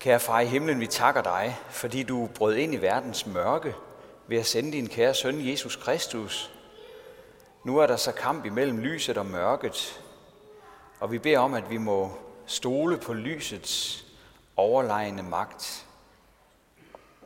Kære far i himlen, vi takker dig, fordi du brød ind i verdens mørke ved at sende din kære søn Jesus Kristus. Nu er der så kamp imellem lyset og mørket, og vi beder om, at vi må stole på lysets overlegne magt.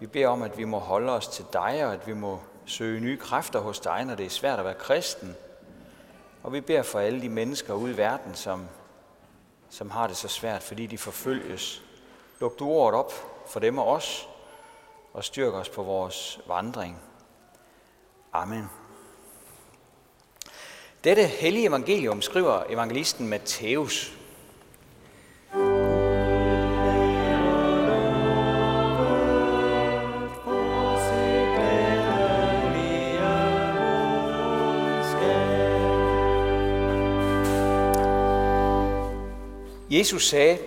Vi beder om, at vi må holde os til dig, og at vi må søge nye kræfter hos dig, når det er svært at være kristen. Og vi beder for alle de mennesker ude i verden, som har det så svært, fordi de forfølges. Luk du ordet op for dem og os, og styrk os på vores vandring. Amen. Dette hellige evangelium skriver evangelisten Matteus. Jesus sagde,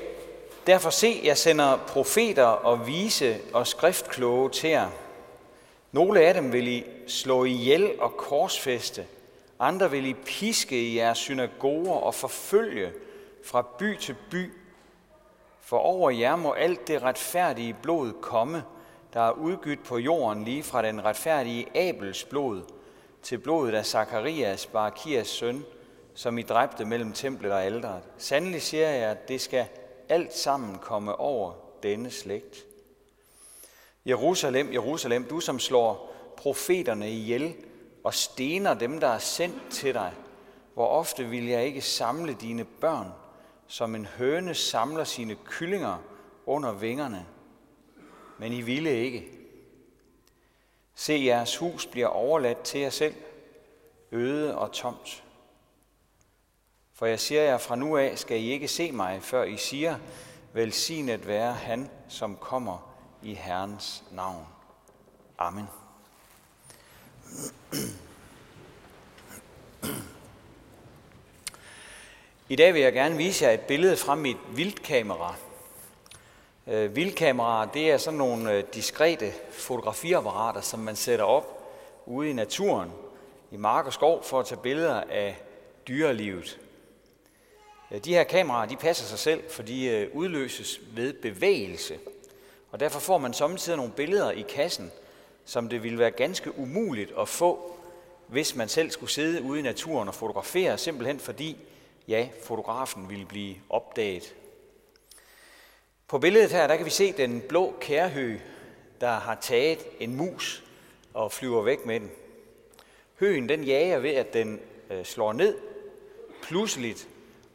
derfor se, jeg sender profeter og vise og skriftkloge til jer. Nogle af dem vil I slå ihjel og korsfæste, andre vil I piske i jeres synagoger og forfølge fra by til by. For over jer må alt det retfærdige blod komme, der er udgydt på jorden lige fra den retfærdige Abels blod til blodet af Sakarias, Barakias søn, som I dræbte mellem templet og alteret. Sandelig siger jeg, at det skal alt sammen komme over denne slægt. Jerusalem, Jerusalem, du som slår profeterne ihjel og stener dem, der er sendt til dig. Hvor ofte vil jeg ikke samle dine børn, som en høne samler sine kyllinger under vingerne. Men I ville ikke. Se, jeres hus bliver overladt til jer selv, øde og tomt. For jeg siger jer, fra nu af skal I ikke se mig, før I siger, velsignet være han, som kommer i Herrens navn. Amen. I dag vil jeg gerne vise jer et billede fra mit vildkamera. Vildkameraer, det er sådan nogle diskrete fotografiapparater, som man sætter op ude i naturen, i mark og skov, for at tage billeder af dyrelivet. De her kameraer, de passer sig selv, for de udløses ved bevægelse. Og derfor får man sommetider nogle billeder i kassen, som det ville være ganske umuligt at få, hvis man selv skulle sidde ude i naturen og fotografere, simpelthen fordi, ja, fotografen ville blive opdaget. På billedet her, der kan vi se den blå kærhøg, der har taget en mus og flyver væk med den. Høgen, den jager ved, at den slår ned pludseligt,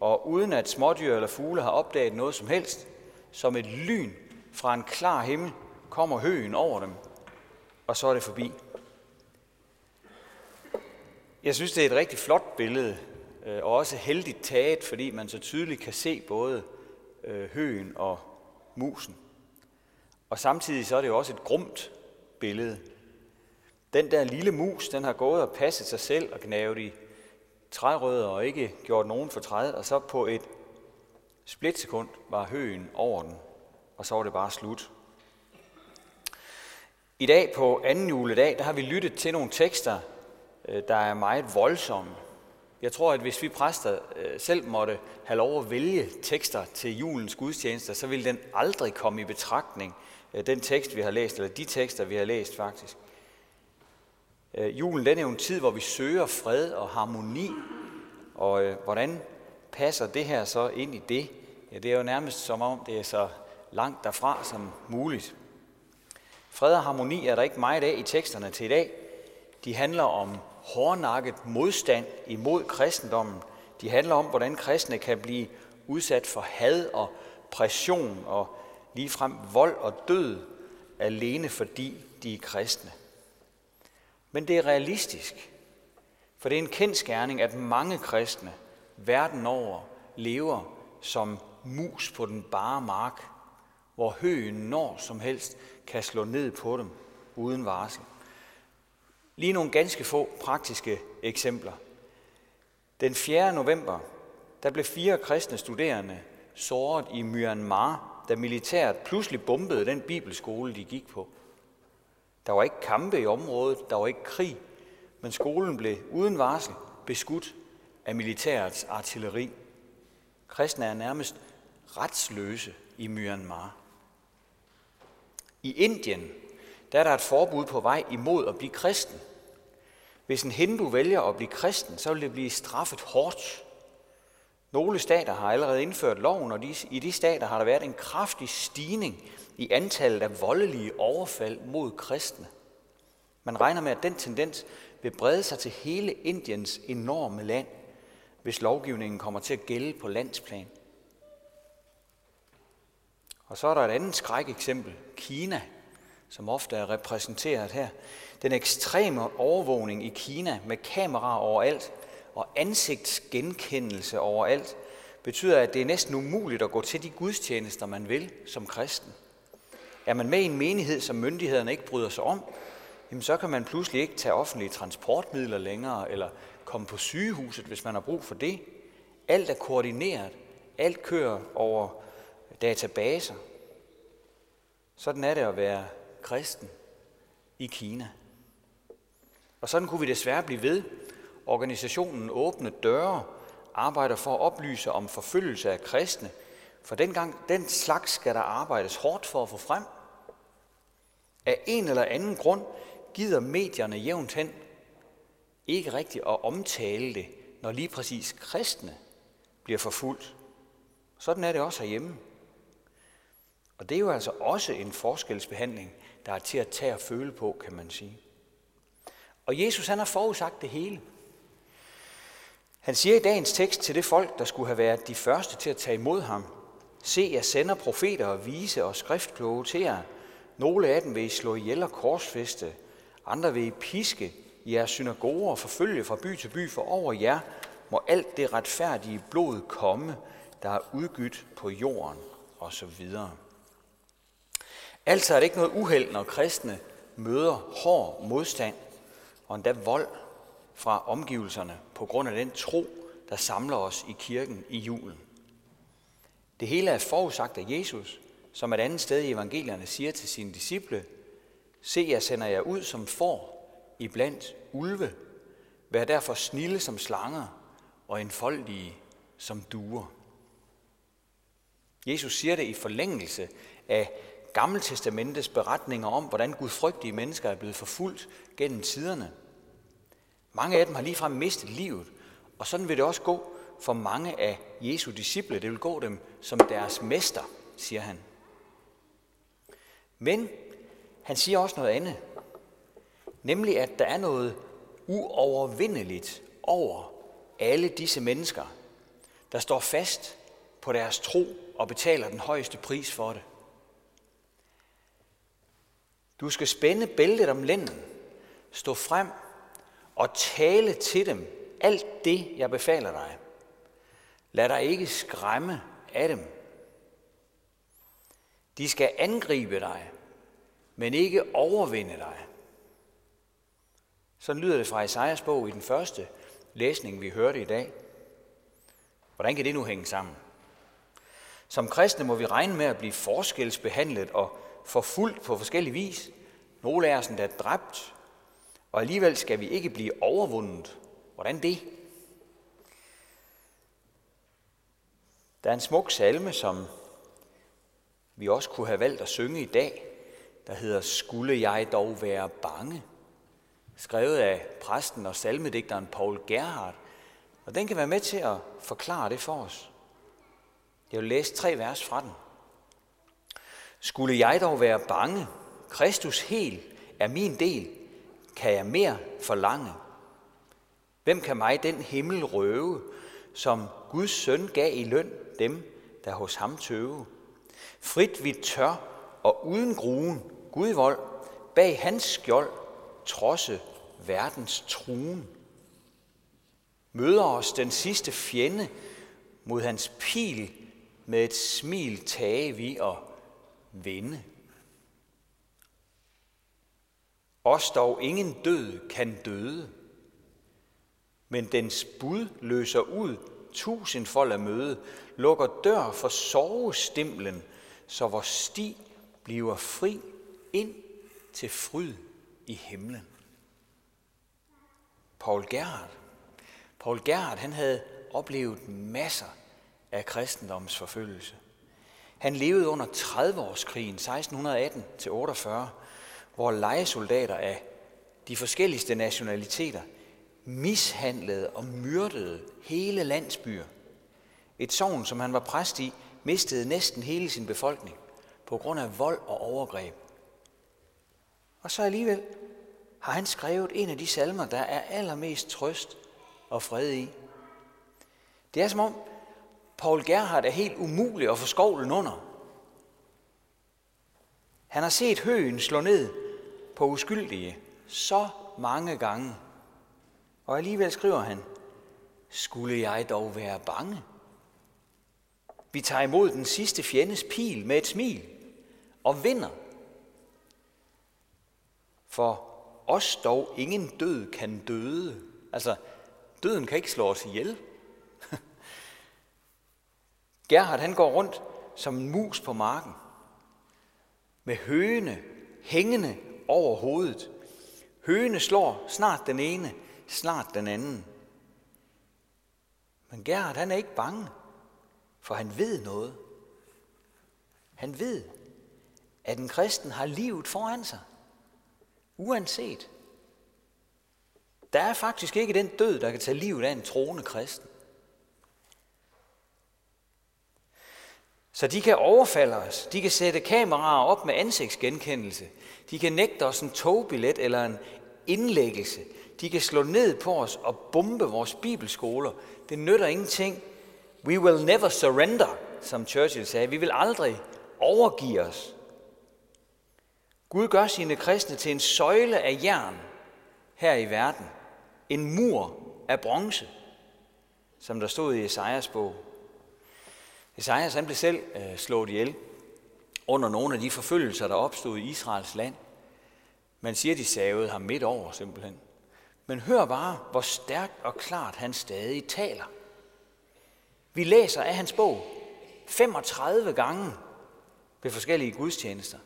og uden at smådyr eller fugle har opdaget noget som helst, som et lyn fra en klar himmel kommer høgen over dem, og så er det forbi. Jeg synes, det er et rigtig flot billede, og også heldigt taget, fordi man så tydeligt kan se både høgen og musen. Og samtidig så er det jo også et grumt billede. Den der lille mus, den har gået og passet sig selv og gnavet i trærødder og ikke gjort nogen fortræd, og så på et splitsekund var høgen over den, og så var det bare slut. I dag på anden juledag, der har vi lyttet til nogle tekster, der er meget voldsomme. Jeg tror, at hvis vi præster selv måtte have lov at vælge tekster til julens gudstjenester, så ville den aldrig komme i betragtning, den tekst, vi har læst, eller de tekster, vi har læst faktisk. Julen, den er jo en tid, hvor vi søger fred og harmoni, og hvordan passer det her så ind i det? Ja, det er jo nærmest som om, det er så langt derfra som muligt. Fred og harmoni er der ikke meget af i teksterne til i dag. De handler om hårdnakket modstand imod kristendommen. De handler om, hvordan kristne kan blive udsat for had og pression og ligefrem vold og død, alene fordi de er kristne. Men det er realistisk, for det er en kendsgerning, at mange kristne verden over lever som mus på den bare mark, hvor høgen når som helst kan slå ned på dem uden varsel. Lige nogle ganske få praktiske eksempler. Den 4. november, der blev 4 kristne studerende såret i Myanmar, da militæret pludselig bombede den bibelskole, de gik på. Der var ikke kampe i området, der var ikke krig, men skolen blev uden varsel beskudt af militærets artilleri. Kristne er nærmest retsløse i Myanmar. I Indien, der er der et forbud på vej imod at blive kristen. Hvis en hindu vælger at blive kristen, så vil det blive straffet hårdt. Nogle stater har allerede indført loven, og i de stater har der været en kraftig stigning i antallet af voldelige overfald mod kristne. Man regner med, at den tendens vil brede sig til hele Indiens enorme land, hvis lovgivningen kommer til at gælde på landsplan. Og så er der et andet skrækeksempel, Kina, som ofte er repræsenteret her. Den ekstreme overvågning i Kina med kameraer overalt og ansigtsgenkendelse overalt betyder, at det er næsten umuligt at gå til de gudstjenester, man vil som kristen. Er man med i en menighed, som myndighederne ikke bryder sig om, jamen så kan man pludselig ikke tage offentlige transportmidler længere eller komme på sygehuset, hvis man har brug for det. Alt er koordineret. Alt kører over databaser. Sådan er det at være kristen i Kina. Og sådan kunne vi desværre blive ved. Organisationen Åbne Døre arbejder for at oplyse om forfølgelse af kristne, for den slags skal der arbejdes hårdt for at få frem. Af en eller anden grund gider medierne jævnt hen ikke rigtigt at omtale det, når lige præcis kristne bliver forfulgt. Sådan er det også herhjemme. Og det er jo altså også en forskelsbehandling, der er til at tage og føle på, kan man sige. Og Jesus, han har forudsagt det hele. Han siger i dagens tekst til det folk, der skulle have været de første til at tage imod ham: "Se, jeg sender profeter og vise og skriftkloge til jer. Nogle af dem vil I slå ihjel og korsfeste, andre vil I piske i jeres synagoger og forfølge fra by til by, for over jer må alt det retfærdige blod komme, der er udgydt på jorden," og så videre. Altså er det ikke noget uheld, når kristne møder hård modstand og endda vold fra omgivelserne på grund af den tro, der samler os i kirken i julen. Det hele er forudsagt af Jesus, som et andet sted i evangelierne siger til sine disciple: "Se, jeg sender jer ud som får iblandt ulve. Vær derfor snilde som slanger og enfoldige som duer." Jesus siger det i forlængelse af Gammeltestamentets beretninger om, hvordan gudfrygtige mennesker er blevet forfulgt gennem tiderne. Mange af dem har ligefrem mistet livet, og sådan vil det også gå for mange af Jesu disciple. Det vil gå dem som deres mester, siger han. Men han siger også noget andet, nemlig at der er noget uovervindeligt over alle disse mennesker, der står fast på deres tro og betaler den højeste pris for det. Du skal spænde bæltet om lænden, stå frem og tale til dem alt det, jeg befaler dig. Lad dig ikke skræmme af dem. De skal angribe dig, men ikke overvinde dig. Sådan lyder det fra Esajas bog i den første læsning, vi hørte i dag. Hvordan kan det nu hænge sammen? Som kristne må vi regne med at blive forskelsbehandlet og forfulgt på forskellig vis. Nogle af os er dræbt, og alligevel skal vi ikke blive overvundet. Hvordan det? Der er en smuk salme, som vi også kunne have valgt at synge i dag, der hedder "Skulle jeg dog være bange", skrevet af præsten og salmedigteren Paul Gerhardt, og den kan være med til at forklare det for os. Jeg vil læse 3 vers fra den. "Skulle jeg dog være bange, Kristus hel er min del, kan jeg mere forlange. Hvem kan mig den himmel røve, som Guds søn gav i løn dem, der hos ham tøve? Frit vi tør og uden gruen, Gud vold, bag hans skjold, trodse verdens truen. Møder os den sidste fjende, mod hans pil med et smil tage vi og vende. Os dog ingen død kan døde, men dens bud løser ud tusindfold af møde, lukker dør for sorgestimlen, så vores sti bliver fri ind til fryd i himlen." Paul Gerhardt, han havde oplevet masser af kristendomsforfølgelse. Han levede under 30-årskrigen 1618-48, hvor lejesoldater af de forskelligste nationaliteter mishandlede og myrdede hele landsbyer. Et sogn, som han var præst i, mistede næsten hele sin befolkning på grund af vold og overgreb. Og så alligevel har han skrevet en af de salmer, der er allermest trøst og fred i. Det er som om Paul Gerhardt er helt umulig at få skovlen under. Han har set høen slå ned på uskyldige så mange gange. Og alligevel skriver han, skulle jeg dog være bange? Vi tager imod den sidste fjendes pil med et smil og vinder. For os dog ingen død kan døde. Altså, døden kan ikke slå os ihjel. Gerhard, han går rundt som en mus på marken, med høgene hængende over hovedet. Høgene slår snart den ene, snart den anden. Men Gerhard, han er ikke bange, for han ved noget. Han ved, at en kristen har livet foran sig, uanset. Der er faktisk ikke den død, der kan tage livet af en troende kristen. Så de kan overfalde os, de kan sætte kameraer op med ansigtsgenkendelse, de kan nægte os en togbillet eller en indlæggelse, de kan slå ned på os og bombe vores bibelskoler. Det nytter ingenting. We will never surrender, som Churchill sagde. Vi vil aldrig overgive os. Gud gør sine kristne til en søjle af jern her i verden. En mur af bronze, som der stod i Esajas bog. Esajas, han blev selv slået ihjel under nogle af de forfølgelser, der opstod i Israels land. Man siger, de savede ham midt over simpelthen. Men hør bare, hvor stærkt og klart han stadig taler. Vi læser af hans bog 35 gange ved forskellige gudstjenester.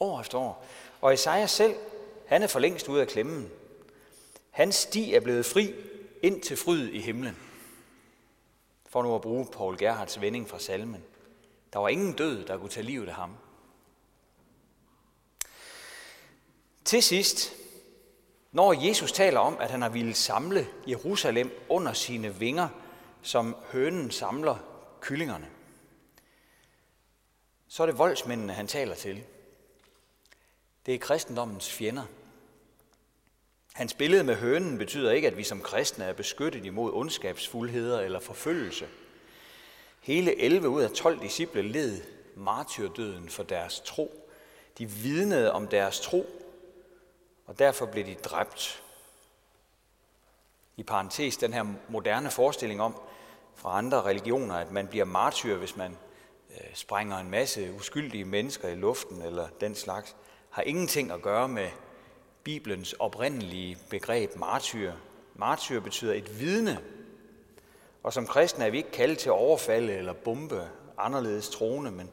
År efter år. Og Esajas selv, han er for længst ude af klemmen. Hans sti er blevet fri ind til fryd i himlen. For nu at bruge Paul Gerhardts vending fra salmen. Der var ingen død, der kunne tage livet af ham. Til sidst, når Jesus taler om, at han har ville samle Jerusalem under sine vinger, som hønen samler kyllingerne, så er det voldsmændene, han taler til. Det er kristendommens fjender. Hans billede med hønen betyder ikke, at vi som kristne er beskyttet imod ondskabsfuldheder eller forfølgelse. Hele 11 ud af 12 disciple led martyrdøden for deres tro. De vidnede om deres tro, og derfor blev de dræbt. I parentes, den her moderne forestilling om fra andre religioner, at man bliver martyr, hvis man sprænger en masse uskyldige mennesker i luften eller den slags, har ingenting at gøre med Bibelens oprindelige begreb martyr. Martyr betyder et vidne, og som kristne er vi ikke kaldet til at overfalde eller bombe anderledes troende, men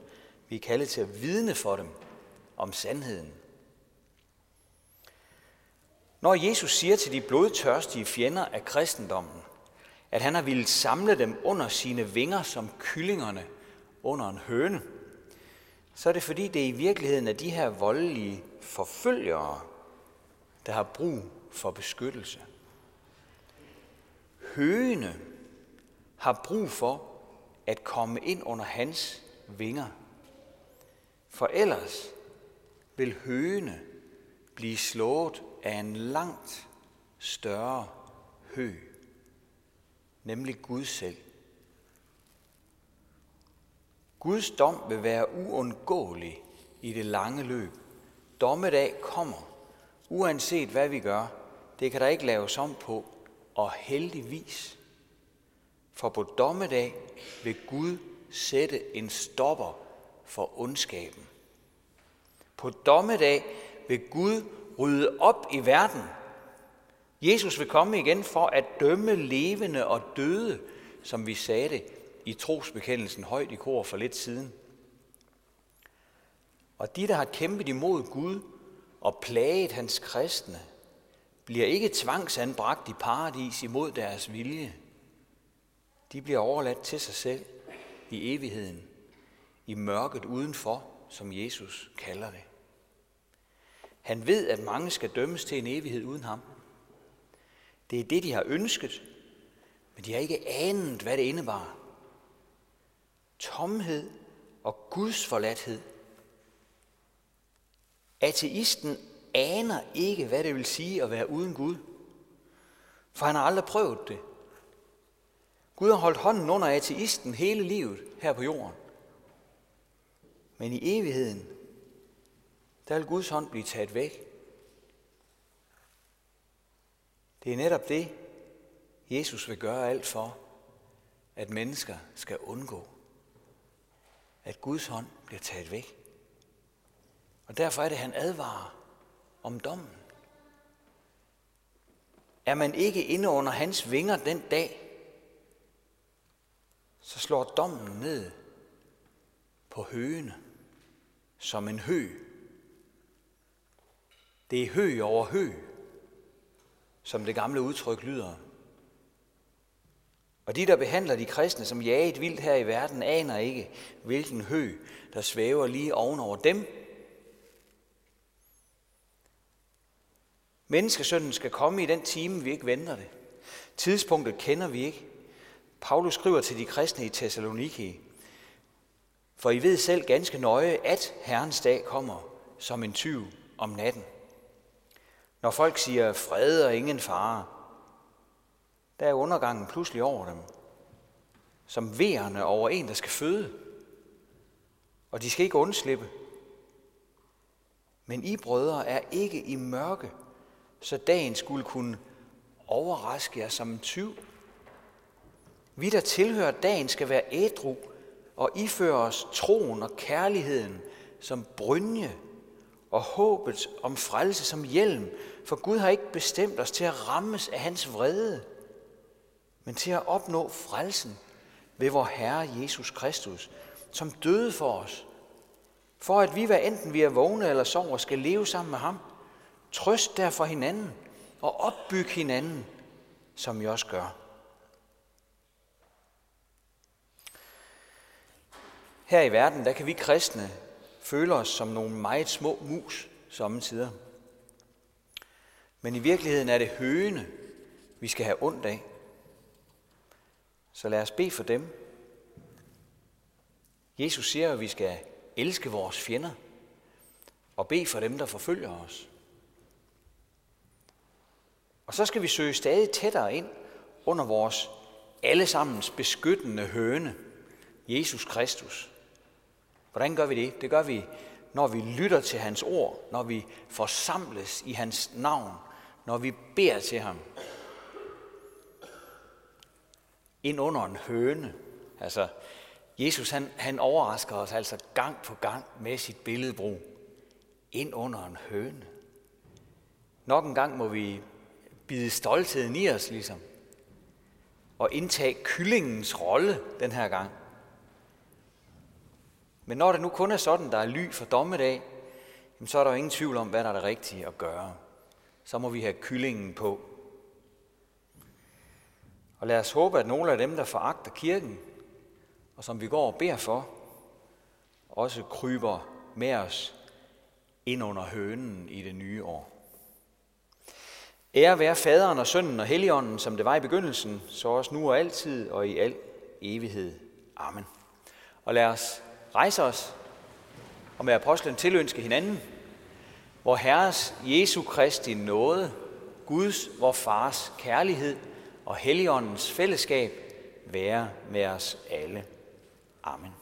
vi er kaldet til at vidne for dem om sandheden. Når Jesus siger til de blodtørstige fjender af kristendommen, at han har ville samle dem under sine vinger som kyllingerne under en høne, så er det fordi, det i virkeligheden er de her voldelige forfølgere, der har brug for beskyttelse. Høgene har brug for at komme ind under hans vinger, for ellers vil høgene blive slået af en langt større høg, nemlig Gud selv. Guds dom vil være uundgåelig i det lange løb. Dommedag kommer, uanset hvad vi gør. Det kan der ikke laves om på, og heldigvis. For på dommedag vil Gud sætte en stopper for ondskaben. På dommedag vil Gud rydde op i verden. Jesus vil komme igen for at dømme levende og døde, som vi sagde det i trosbekendelsen højt i kor for lidt siden. Og de, der har kæmpet imod Gud og plaget hans kristne, bliver ikke tvangsanbragt i paradis imod deres vilje. De bliver overladt til sig selv i evigheden, i mørket udenfor, som Jesus kalder det. Han ved, at mange skal dømmes til en evighed uden ham. Det er det, de har ønsket, men de har ikke anet, hvad det indebar. Tomhed og gudsforladthed. Ateisten aner ikke, hvad det vil sige at være uden Gud, for han har aldrig prøvet det. Gud har holdt hånden under ateisten hele livet her på jorden. Men i evigheden, der vil Guds hånd blive taget væk. Det er netop det, Jesus vil gøre alt for, at mennesker skal undgå, at Guds hånd bliver taget væk. Og derfor er det, han advarer om dommen. Er man ikke inde under hans vinger den dag, så slår dommen ned på høgene som en høg. Det er høg over høg, som det gamle udtryk lyder. Og de, der behandler de kristne som jaget vildt her i verden, aner ikke, hvilken høg, der svæver lige ovenover dem. Menneskesønnen skal komme i den time, vi ikke venter det. Tidspunktet kender vi ikke. Paulus skriver til de kristne i Thessaloniki: "For I ved selv ganske nøje, at Herrens dag kommer som en tyv om natten. Når folk siger fred og ingen fare, der er undergangen pludselig over dem, som veerne over en, der skal føde. Og de skal ikke undslippe. Men I, brødre, er ikke i mørke, så dagen skulle kunne overraske jer som en tyv. Vi, der tilhører dagen, skal være ædru og iføre os troen og kærligheden som brynje og håbet om frelse som hjelm, for Gud har ikke bestemt os til at rammes af hans vrede, men til at opnå frelsen ved vor Herre Jesus Kristus, som døde for os, for at vi, hvad enten vi er vågne eller sover, skal leve sammen med ham. Trøst derfor hinanden og opbyg hinanden, som I også gør." Her i verden, der kan vi kristne føle os som nogle meget små mus sommetider. Men i virkeligheden er det høgene, vi skal have ondt af. Så lad os bede for dem. Jesus siger, at vi skal elske vores fjender og bede for dem, der forfølger os. Og så skal vi søge stadig tættere ind under vores allesammens beskyttende høne, Jesus Kristus. Hvordan gør vi det? Det gør vi, når vi lytter til hans ord, når vi forsamles i hans navn, når vi beder til ham. Ind under en høne. Altså, Jesus han overrasker os altså gang på gang med sit billedbrug. Ind under en høne. Nok en gang må vi bide stoltheden i os ligesom, og indtage kyllingens rolle den her gang. Men når det nu kun er sådan, der er ly for dommedag, så er der jo ingen tvivl om, hvad der er det rigtige at gøre. Så må vi have kyllingen på. Og lad os håbe, at nogle af dem, der foragter kirken, og som vi går og beder for, også kryber med os ind under hønen i det nye år. Ære være Faderen og Sønnen og Helligånden, som det var i begyndelsen, så også nu og altid og i al evighed. Amen. Og lad os rejse os og med apostlen tilønske hinanden, vor Herres Jesu Kristi nåde, Guds, vor Fars kærlighed og Helligåndens fællesskab være med os alle. Amen.